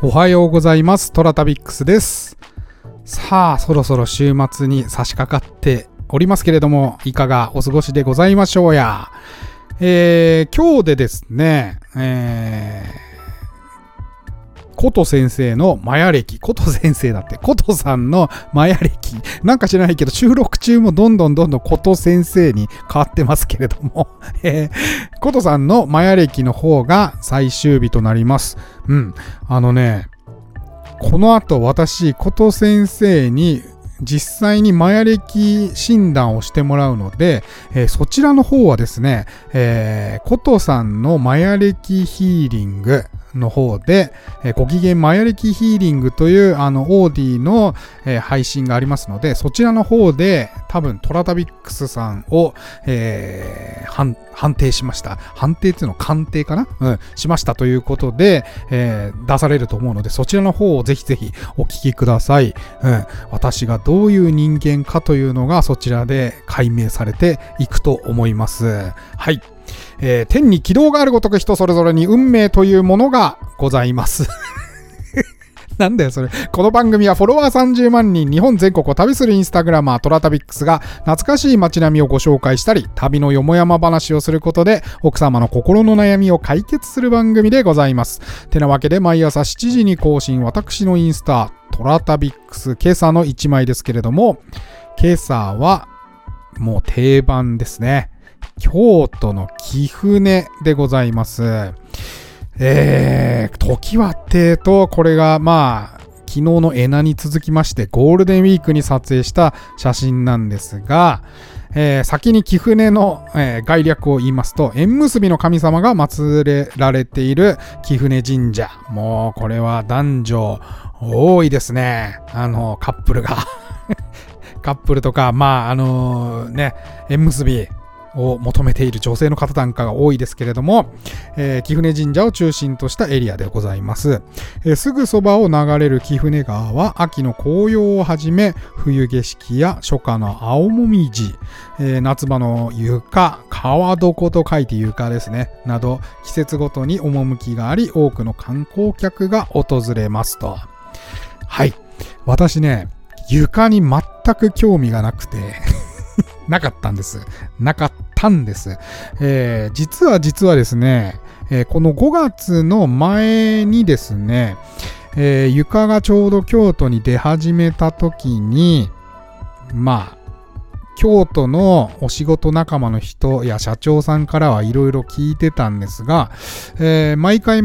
おはようございます。トラタビックスです。さあ、そろそろ週末に差し掛かっておりますけれども、いかがお過ごしでございましょうや。今日でですね、琴先生のマヤ歴、琴先生だって琴さんのマヤ歴なんか知らないけど、収録中もどんどん琴先生に変わってますけれども、琴さんのマヤ歴の方が最終日となります。この後私、琴先生に実際にマヤ歴診断をしてもらうので、そちらの方はですね、琴さんのマヤ歴ヒーリングの方で、ご機嫌マヤ歴ヒーリングというオーディの、配信がありますので、そちらの方で多分トラタビックスさんを、判定しました。判定っていうのは鑑定かな、しましたということで、出されると思うので、そちらの方をぜひぜひお聞きください。私がどういう人間かというのがそちらで解明されていくと思います。はい。天に軌道があるごとく人それぞれに運命というものがございますなんだよそれ。この番組はフォロワー30万人、日本全国を旅するインスタグラマートラタビックスが、懐かしい街並みをご紹介したり、旅のよもやま話をすることで奥様の心の悩みを解決する番組でございます。てなわけで、毎朝7時に更新、私のインスタトラタビックス、今朝の1枚ですけれども、今朝はもう定番ですね、京都の貴船でございます。時はってーと、これが昨日のエナに続きまして、ゴールデンウィークに撮影した写真なんですが、先に貴船の、概略を言いますと、縁結びの神様が祀られている貴船神社。もうこれは男女多いですね。カップルがカップルとか、縁結びを求めている女性の方なんかが多いですけれども、貴船神社を中心としたエリアでございます。すぐそばを流れる貴船川は、秋の紅葉をはじめ冬景色や初夏の青もみじ、夏場の床、川床と書いて床ですね、など季節ごとに趣があり、多くの観光客が訪れますと。はい。私ね、床に全く興味がなくてなかったんです。実はですね、この5月の前にですね、床がちょうど京都に出始めた時に、京都のお仕事仲間の人や社長さんからはいろいろ聞いてたんですが、毎回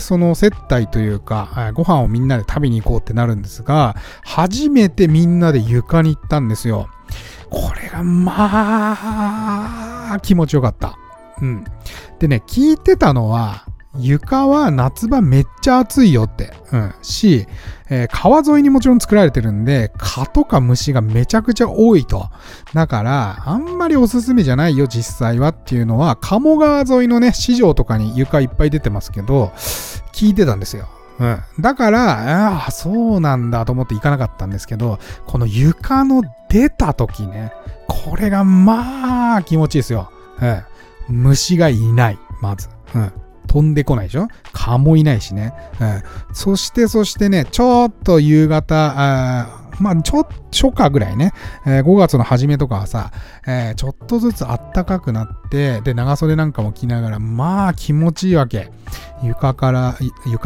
その接待というか、ご飯をみんなで食べに行こうってなるんですが、初めてみんなで床に行ったんですよ。これが気持ちよかった。でね、聞いてたのは、床は夏場めっちゃ暑いよって。川沿いにもちろん作られてるんで、蚊とか虫がめちゃくちゃ多いと。だから、あんまりおすすめじゃないよ、実際はっていうのは、鴨川沿いのね、市場とかに床いっぱい出てますけど、聞いてたんですよ。だから、そうなんだと思って行かなかったんですけど、この床の出た時ね、これが気持ちいいですよ。虫がいない、まず。飛んでこないでしょ、蚊もいないしね。そしてね、ちょっと夕方、初夏ぐらいね、5月の初めとかはさ、ちょっとずつ暖かくなって、で長袖なんかも着ながら、気持ちいいわけ。床っ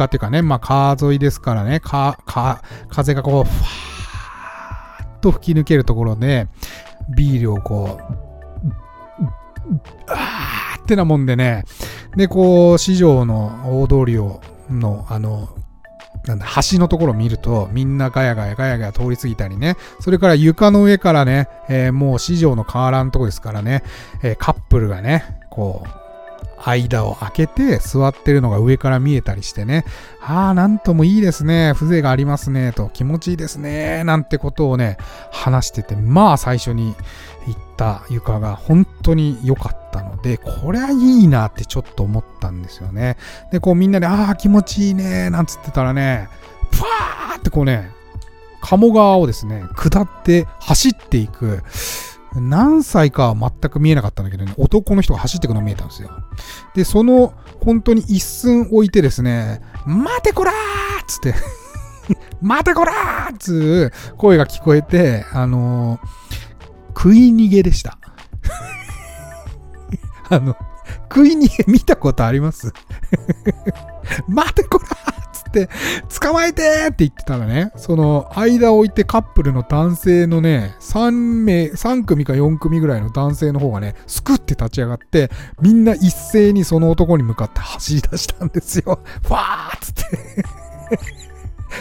ていうかね、川沿いですからね、風がこうファーッと吹き抜けるところで、ビールをこうってなもんでね、でこう市場の大通りをの橋のところを見ると、みんなガヤガヤ通り過ぎたりね、それから床の上からね、もう市場の河原のとこですからね、カップルがね、こう間を空けて座ってるのが上から見えたりしてね、なんともいいですね、風情がありますねと、気持ちいいですねなんてことをね、話してて、最初に行った床が本当に良かったので、これはいいなってちょっと思ったんですよね。でこうみんなで気持ちいいねなんつってたらね、プワーってこうね、鴨川をですね、下って走っていく、何歳かは全く見えなかったんだけどね、男の人が走ってくの見えたんですよ。でその本当に一寸置いてですね、待てこらーっつって待てこらーっつー声が聞こえて、食い逃げでした食い逃げ見たことあります待てこらーっつって捕まえてーって言ってたらね、その間を置いてカップルの男性のね、3組か4組ぐらいの男性の方がね、すくって立ち上がって、みんな一斉にその男に向かって走り出したんですよ。ファーっつって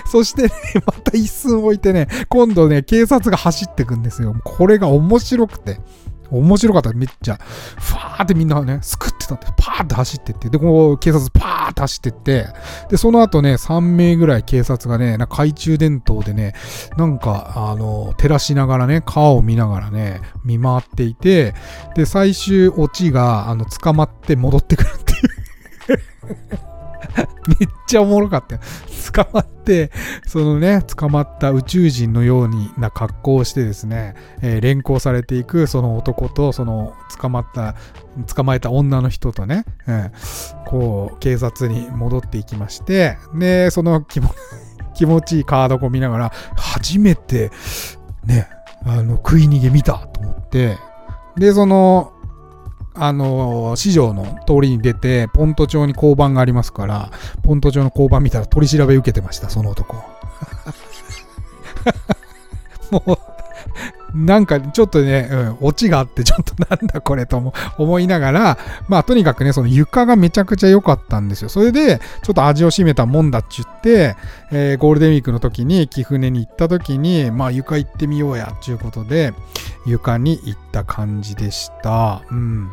そしてね、また一寸置いてね、今度ね、警察が走ってくんですよ。これが面白かった。めっちゃ、ファーってみんなね、すくってたって、パーって走ってって、で、こう、警察パーって走ってって、で、その後ね、3名ぐらい警察がね、なんか懐中電灯でね、なんか、照らしながらね、川を見ながらね、見回っていて、で、最終オチが、捕まって戻ってくるっていう。めっちゃおもろかったよ。捕まった宇宙人のような格好をしてですね、連行されていくその男と、その捕まえた女の人とね、こう警察に戻っていきまして、でその気持ちいいカードを見ながら、初めてね、食い逃げ見たと思って、でその市場の通りに出て、ポント町に交番がありますから、ポント町の交番見たら取り調べ受けてました、その男。もう、なんかちょっとね、オチがあって、ちょっとなんだこれと思いながら、まあとにかくね、その床がめちゃくちゃ良かったんですよ。それで、ちょっと味を占めたもんだっちゅって、ゴールデンウィークの時に、貴船に行った時に、まあ床行ってみようや、ちゅうことで、床に行った感じでした。うん。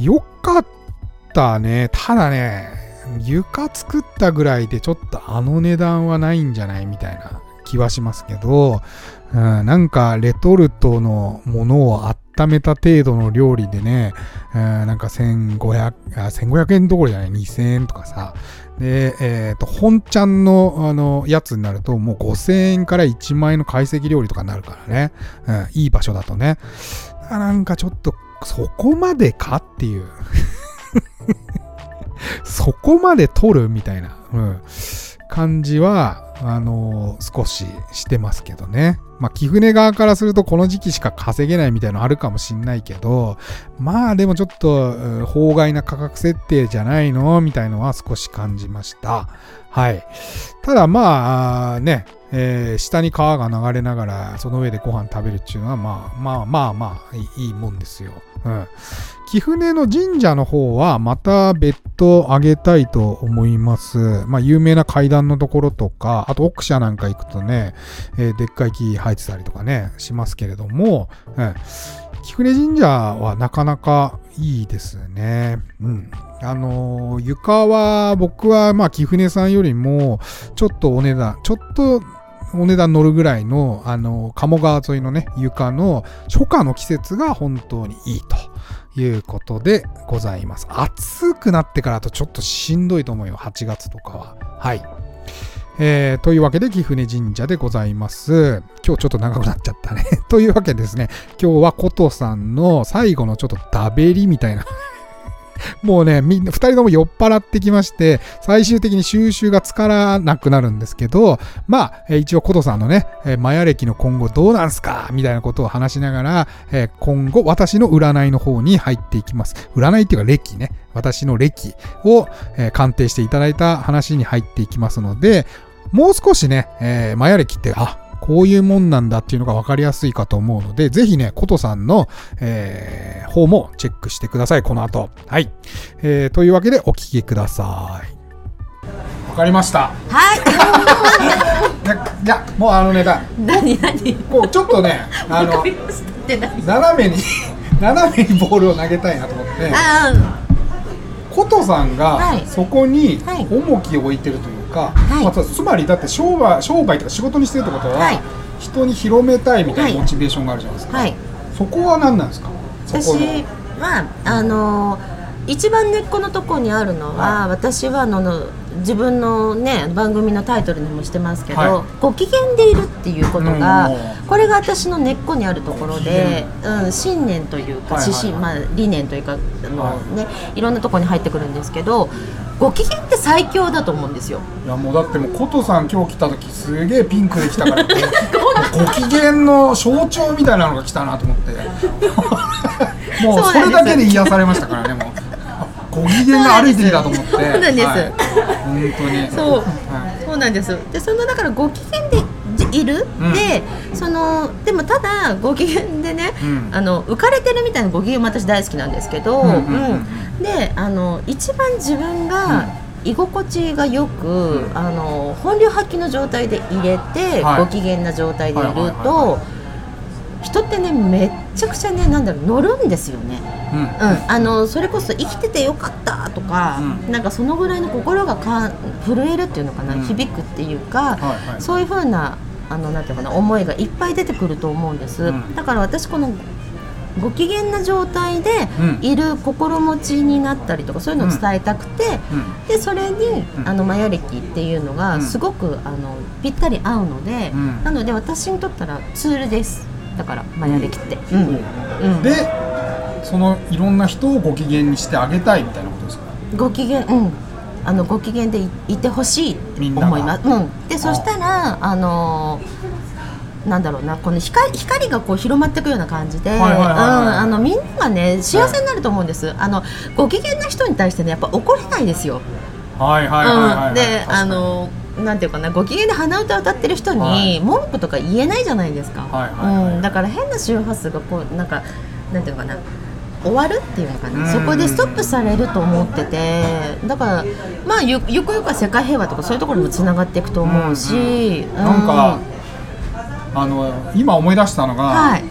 よかったね。ただね、床作ったぐらいでちょっと値段はないんじゃないみたいな気はしますけど、なんかレトルトのものを温めた程度の料理でね、なんか1500円どころじゃない、2000円とかさ。で、本ちゃんのやつになるともう5000円から1万円の懐石料理とかになるからね。いい場所だとね。なんかちょっとそこまでかっていう。そこまで取るみたいな、感じは、少ししてますけどね。まあ、貴船側からするとこの時期しか稼げないみたいなのあるかもしんないけど、まあでもちょっと、法外な価格設定じゃないのみたいのは少し感じました。はい。ただまあ、ね、下に川が流れながらその上でご飯食べるっていうのはまあいいもんですよ。貴船の神社の方はまた別途あげたいと思います。まあ有名な階段のところとか、あと奥社なんか行くとね、でっかい木生えてたりとかねしますけれども、貴船神社はなかなかいいですね。床は僕はまあ貴船さんよりもちょっとお値段乗るぐらいの、鴨川沿いのね、床の初夏の季節が本当にいいということでございます。暑くなってからとちょっとしんどいと思うよ、8月とかは。はい。というわけで、貴船神社でございます。今日ちょっと長くなっちゃったね。というわけでですね、今日はことさんの最後のちょっとダベリみたいな。もうね、2人とも酔っ払ってきまして、最終的に収拾がつかなくなるんですけど、まあ、一応、コトさんのね、マヤ歴の今後どうなんすかみたいなことを話しながら、今後、私の占いの方に入っていきます。占いっていうか、歴ね。私の歴を鑑定していただいた話に入っていきますので、もう少しね、マヤ歴って、こういうもんなんだっていうのが分かりやすいかと思うので、ぜひね、ことさんの、方もチェックしてください、この後。はい。というわけでお聞きください。わかりました。はい。じゃもう値段。何こうちょっとね、斜めにボールを投げたいなと思って。ことさんがそこに重きを置いてるという。はい、まあ、つまりだって商売とか仕事にしてるってことは、はい、人に広めたいみたいなモチベーションがあるじゃないですか、はい、そこは何なんですか。私は一番根っこのとこにあるのは、はい、私は自分のね番組のタイトルにもしてますけど、はい、ご機嫌でいるっていうことが、これが私の根っこにあるところで、うん、信念というか、理念というかね、いろんなところに入ってくるんですけど、ご機嫌って最強だと思うんですよ。いやもうだってもう琴さん今日来た時すげえピンクで来たからご機嫌の象徴みたいなのが来たなと思ってもうそれだけで癒されましたからね。もうご機嫌が歩いてきたと思って。そうなんです、はい、本当にそう、はい、そうなんです。でそのだからご機嫌でいる、うん、でもただご機嫌でね、うん、浮かれてるみたいなご機嫌も私大好きなんですけど、で一番自分が居心地がよく、うん、本領発揮の状態で入れて、はい、ご機嫌な状態でいると、はいはいはいはい、人ってねめっちゃくちゃね乗るんですよね、うんうん、それこそ生きててよかったとか、うん、なんかそのぐらいの心が震えるっていうのかな、うん、響くっていうか、はいはい、そういう風ななんていうかな思いがいっぱい出てくると思うんです、うん、だから私このご機嫌な状態でいる心持ちになったりとか、そういうのを伝えたくて、うん、でそれにマヤ暦っていうのがすごくぴったり合うので、うん、なので私にとったらツールです。だからマヤ暦って、うんうんうん、でそのいろんな人をご機嫌にしてあげたいみたいなことですか。ご機嫌、うん、ご機嫌でいてほしいって思います。うん、でそしたらなんだろうな、この 光がこう広まっていくような感じで、みんながね幸せになると思うんです、はい、ご機嫌な人に対してねやっぱ怒れないですよ。はいはいはいはい、うん、でなんていうかな、ご機嫌で鼻歌を歌ってる人に文句とか言えないじゃないですか、はいはいはい、うん、だから変な周波数がこうなんていうのかな、終わるっていうのかな、そこでストップされると思ってて、だからまあ ゆくゆくは世界平和とかそういうところにもつながっていくと思うし、うん、なんか、うん、今思い出したのが、はい、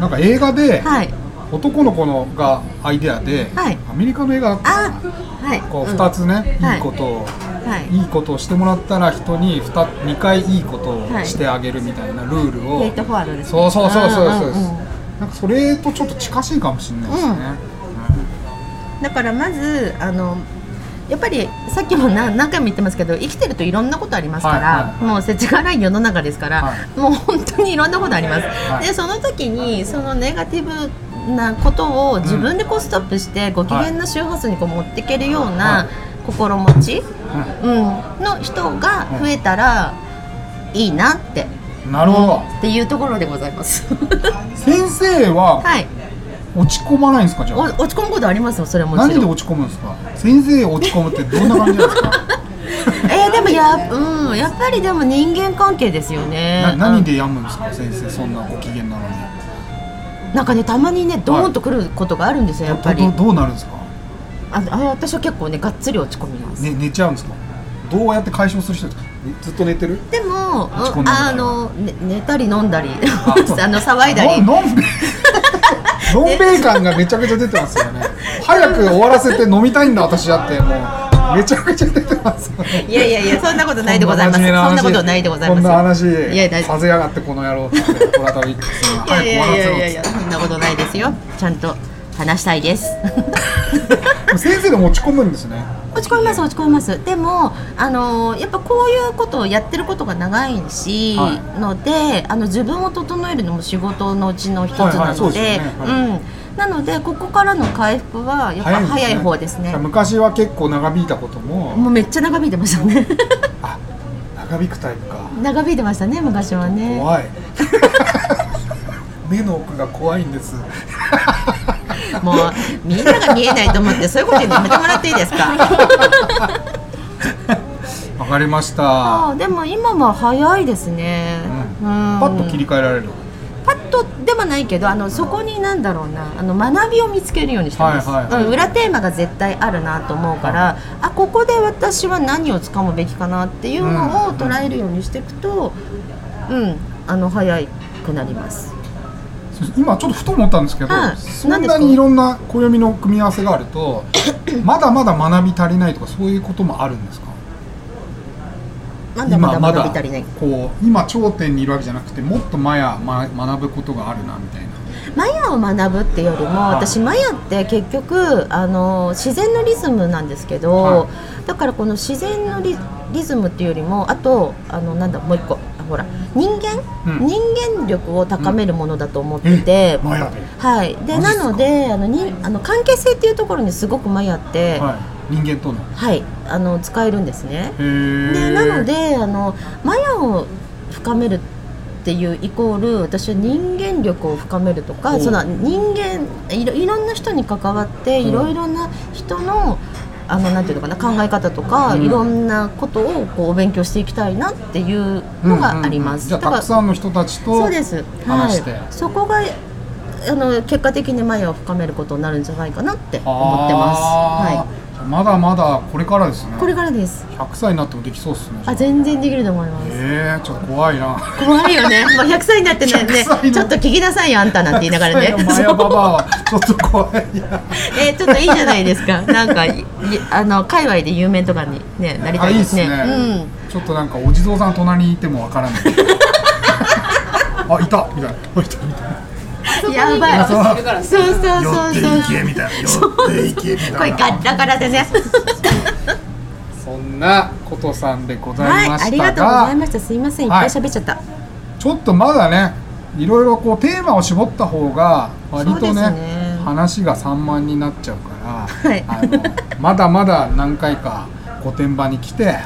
なんか映画で、はい、男の子がアイデアで、はい、アメリカの映画だったかな、はい、こう2つね、うん、いいことを、はい、いいことをしてもらったら人に 2回いいことをしてあげるみたいなルールを、はい、そうそうそうそうそうです、うんうん、なんかそれとちょっと近しいかもしれないですね、うんうん、だからまずやっぱりさっきも何回も言ってますけど、生きてるといろんなことありますから、はいはいはい、もう世知辛い世の中ですから、はい、もう本当にいろんなことあります、はい、でその時にそのネガティブなことを自分でこうストップして、うん、ご機嫌な周波数にこう持っていけるような心持ち、はい、うん、の人が増えたらいいなって、なるほど、うん、っていうところでございます先生は、はい、落ち込まないんですか。じゃあ落ち込むことありますよ。それはもちろん。何で落ち込むんですか。先生落ち込むってどんな感じなんですかでもうん、やっぱりでも人間関係ですよね。何で病むんですか先生、そんなご機嫌なのに。なんかね、たまにねドーンとくることがあるんですよ、はい、やっぱりどうなるんですか。私は結構ねがっつり落ち込みます、ね、寝ちゃうんですか。どうやって解消する人ですか。ずっと寝てる。でも寝たり飲んだり騒いだりのんべい感がめちゃくちゃ出てますよね早く終わらせて飲みたいんだ私だってもうめちゃくちゃ出てますよねいやいやいや、そんなことないでございます。そんなことないでございます。こんな話させやがってこの野郎トラタビックスに早く終わらせろって。いやいやいやいや、そんなことないですよ。ちゃんと話したいです先生でも落ち込むんですね。落ち込みます、落ち込みます。でもやっぱこういうことをやってることが長いし、はい、ので自分を整えるのも仕事のうちの一つなので、なのでここからの回復はやっぱ早い方ですね。昔は結構長引いたこともうめっちゃ長引いてましたねあ、長引くタイプか。長引いてましたね昔はね。怖い目の奥が怖いんですもうみんなが見えないと思ってそういうことにやめてもらっていいですかわかりました。でも今は早いですね、うんうん、パッと切り替えられるパッとでもないけどそこに何だろうな学びを見つけるようにしてます、はいはいはい、裏テーマが絶対あるなと思うから、はい、ここで私は何を掴むべきかなっていうのを捉えるようにしていくと、うん、早くなります。今ちょっとふと思ったんですけど、うん、そんなにいろんな暦の組み合わせがあるとまだまだ学び足りないとかそういうこともあるんですか。まだ伸び足りない、こう今頂点にいるわけじゃなくて、もっとマヤ、学ぶことがあるなみたいな。マヤを学ぶってよりも、私マヤって結局自然のリズムなんですけど、だからこの自然の リズムっていうよりも、あとなんだもう一個、ほら人間力を高めるものだと思ってて、はい、でなので関係性っていうところにすごくマヤって、人間との、はい、使えるんですね。でなのでマヤを深めるっていうイコール、私は人間力を深めるとか、その人間いろんな人に関わっていろいろな人のなんていうのかな、考え方とか、いろんなことをこう勉強していきたいなっていうのがあります。じゃあたくさんの人たちと話して、そこが結果的にマヤを深めることになるんじゃないかなって思ってます。まだまだこれからですね。これからです。100歳になってもできそうですね。全然できると思います。ちょっと怖いな。怖いよね。まあ100歳になってね、ちょっと聞きなさいよあんたなんて言いながらね。マヤババはちょっと怖いな。ちょっといいじゃないですか。なんか界隈で有名とかにねなりたいですね。ちょっとなんかお地蔵さん隣にいてもわからない。あいたみたいな。やばい。そうそうそうみたいな。これガラガラでね。そんなことさんでございましたが、ありがとうございました。すいません、いっぱい喋っちゃった。ちょっとまだね、いろいろこうテーマを絞った方が割とね話が散漫になっちゃうから、まだまだ何回か御殿場に来て。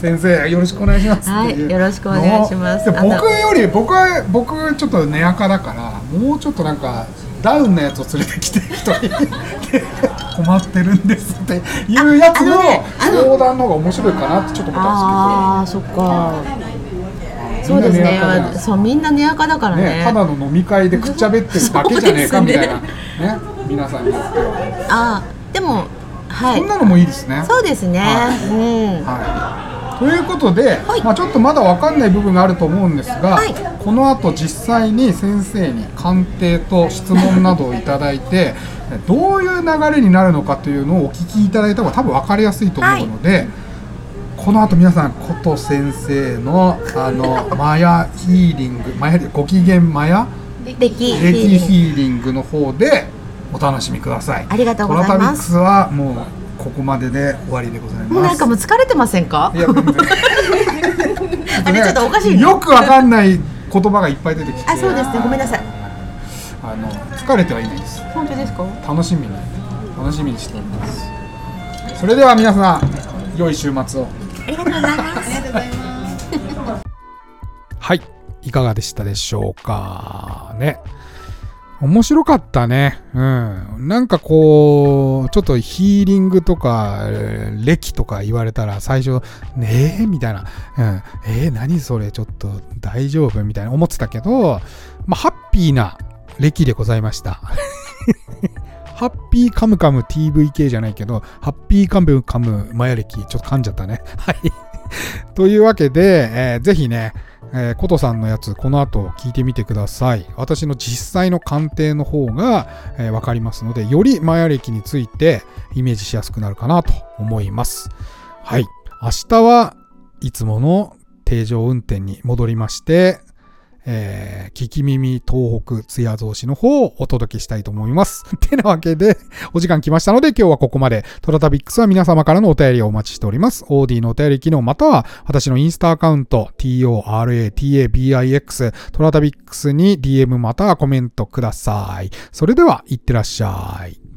先生よろしくお願いします。よろしくお願いします。僕ちょっと根垢だから、もうちょっとなんかダウンのやつを連れてきて人に困ってるんですっていうやつの相談の方が面白いかなってちょっと思ったんですけど。そうですね。そうみんな根垢だからね。ただの飲み会でくっちゃべってるだけじゃねえかみたいなね、皆さんに言っては。でもそんなのもいいですね。そうですね。ということで、ちょっとまだ分かんない部分があると思うんですが、この後実際に先生に鑑定と質問などをいただいてどういう流れになるのかというのをお聞きいただいた方が多分分かりやすいと思うので、この後皆さんこと先生のマヤヒーリング、ご機嫌マヤレキヒーリングの方でお楽しみください。ありがとうございます。トラタビックスはもうここまでで終わりでございます。もうなんかもう疲れてませんか？あれちょっとおかしいね。よくわかんない言葉がいっぱい出てきて。そうですね。ごめんなさい。疲れてはいないです。本当ですか？楽しみにしています。それでは皆さん良い週末を。ありがとうございます。ありがとうございます。はい、いかがでしたでしょうかね。面白かったね。なんかこう、ちょっとヒーリングとか、歴とか言われたら最初、ねえみたいな。何それちょっと大丈夫みたいな思ってたけど、ハッピーな歴でございました。ハッピーカムカム TVK じゃないけど、ハッピーカムカムマヤ歴、ちょっと噛んじゃったね。というわけで、ぜひね、ことさんのやつこの後聞いてみてください。私の実際の鑑定の方が、わかりますので、よりマヤ歴についてイメージしやすくなるかなと思います。はい、明日はいつもの定常運転に戻りまして、聞き耳東北つや増しの方をお届けしたいと思います。てなわけでお時間来ましたので、今日はここまで。トラタビックスは皆様からのお便りをお待ちしております。 OD のお便り機能、または私のインスタアカウント TORATABIX トラタビックスに DM またはコメントください。それではいってらっしゃい。